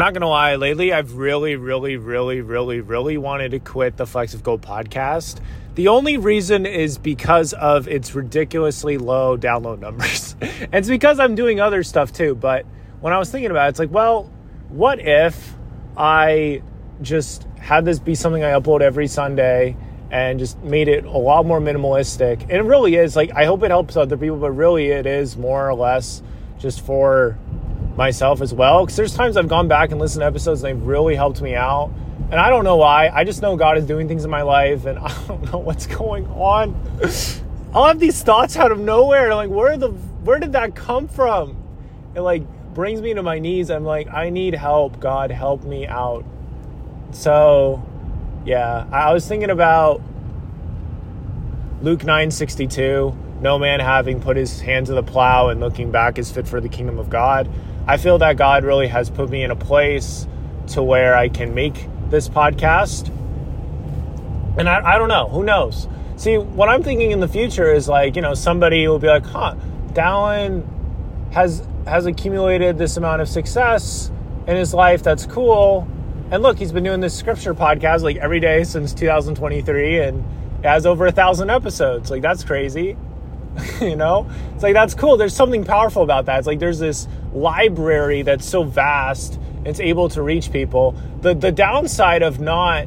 I'm not going to lie, lately I've really wanted to quit the Flex of Gold podcast. The only reason is because of its ridiculously low download numbers. And it's because I'm doing other stuff too. But when I was thinking about it, it's like, well, what if I just had this be something I upload every Sunday and just made it a lot more minimalistic? And it really is, like, I hope it helps other people, but really it is more or less just for myself as well, because there's times I've gone back and listened to episodes and they've really helped me out, and I don't know why. I just know God is doing things in my life, and I don't know what's going on. I'll have these thoughts out of nowhere, and I'm like, where did that come from? It like brings me to my knees. I'm like, I need help. God, help me out. So yeah, I was thinking about Luke 9:62, no man having put his hand to the plow and looking back is fit for the kingdom of God. I feel that God really has put me in a place to where I can make this podcast. And I don't know. Who knows? See, what I'm thinking in the future is, like, you know, somebody will be like, huh, Dallin has accumulated this amount of success in his life. That's cool. And look, he's been doing this scripture podcast like every day since 2023 and has over 1,000 episodes. Like, that's crazy. You know, it's like, that's cool. There's something powerful about that. It's like, there's this library that's so vast, it's able to reach people. The downside of not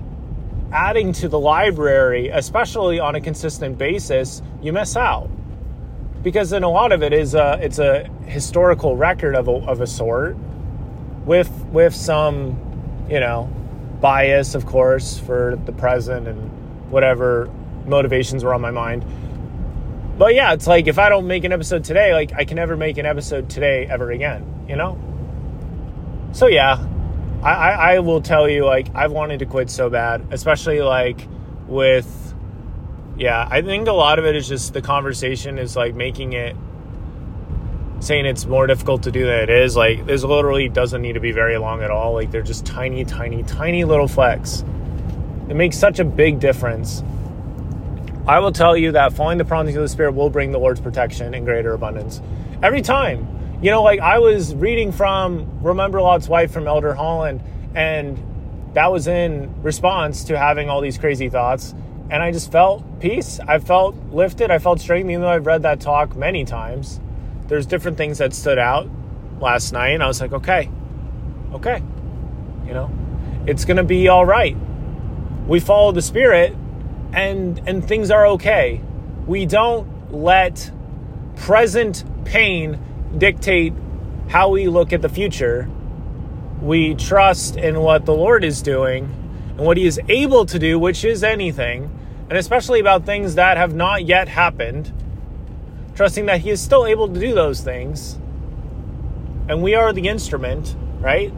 adding to the library, especially on a consistent basis, you miss out, because then a lot of it is it's a historical record of a sort, with some, you know, bias, of course, for the present and whatever motivations were on my mind. But yeah, it's like, if I don't make an episode today, like, I can never make an episode today ever again, you know? So yeah, I will tell you, like, I've wanted to quit so bad, especially like with, yeah, I think a lot of it is just the conversation is like making it, saying it's more difficult to do than it is. Like, this literally doesn't need to be very long at all. Like, they're just tiny, tiny, tiny little flecks. It makes such a big difference. I will tell you that following the promptings of the Spirit will bring the Lord's protection and greater abundance every time. You know, like, I was reading from Remember Lot's Wife from Elder Holland, and that was in response to having all these crazy thoughts. And I just felt peace. I felt lifted. I felt strength, even though I've read that talk many times. There's different things that stood out last night, and I was like, okay, you know, it's going to be all right. We follow the Spirit, and things are okay. We don't let present pain dictate how we look at the future. We trust in what the Lord is doing and what he is able to do, which is anything, and especially about things that have not yet happened, trusting that he is still able to do those things. And we are the instrument, right?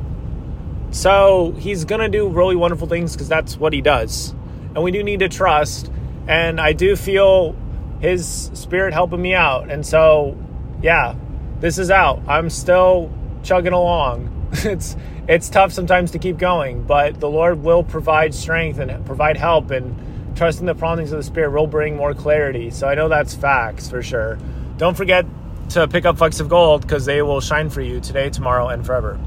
So he's going to do really wonderful things, because that's what he does. And we do need to trust. And I do feel his Spirit helping me out. And so, yeah, this is out. I'm still chugging along. It's tough sometimes to keep going, but the Lord will provide strength and provide help, and trusting the promptings of the Spirit will bring more clarity. So I know that's facts for sure. Don't forget to pick up Flex of Gold, because they will shine for you today, tomorrow, and forever.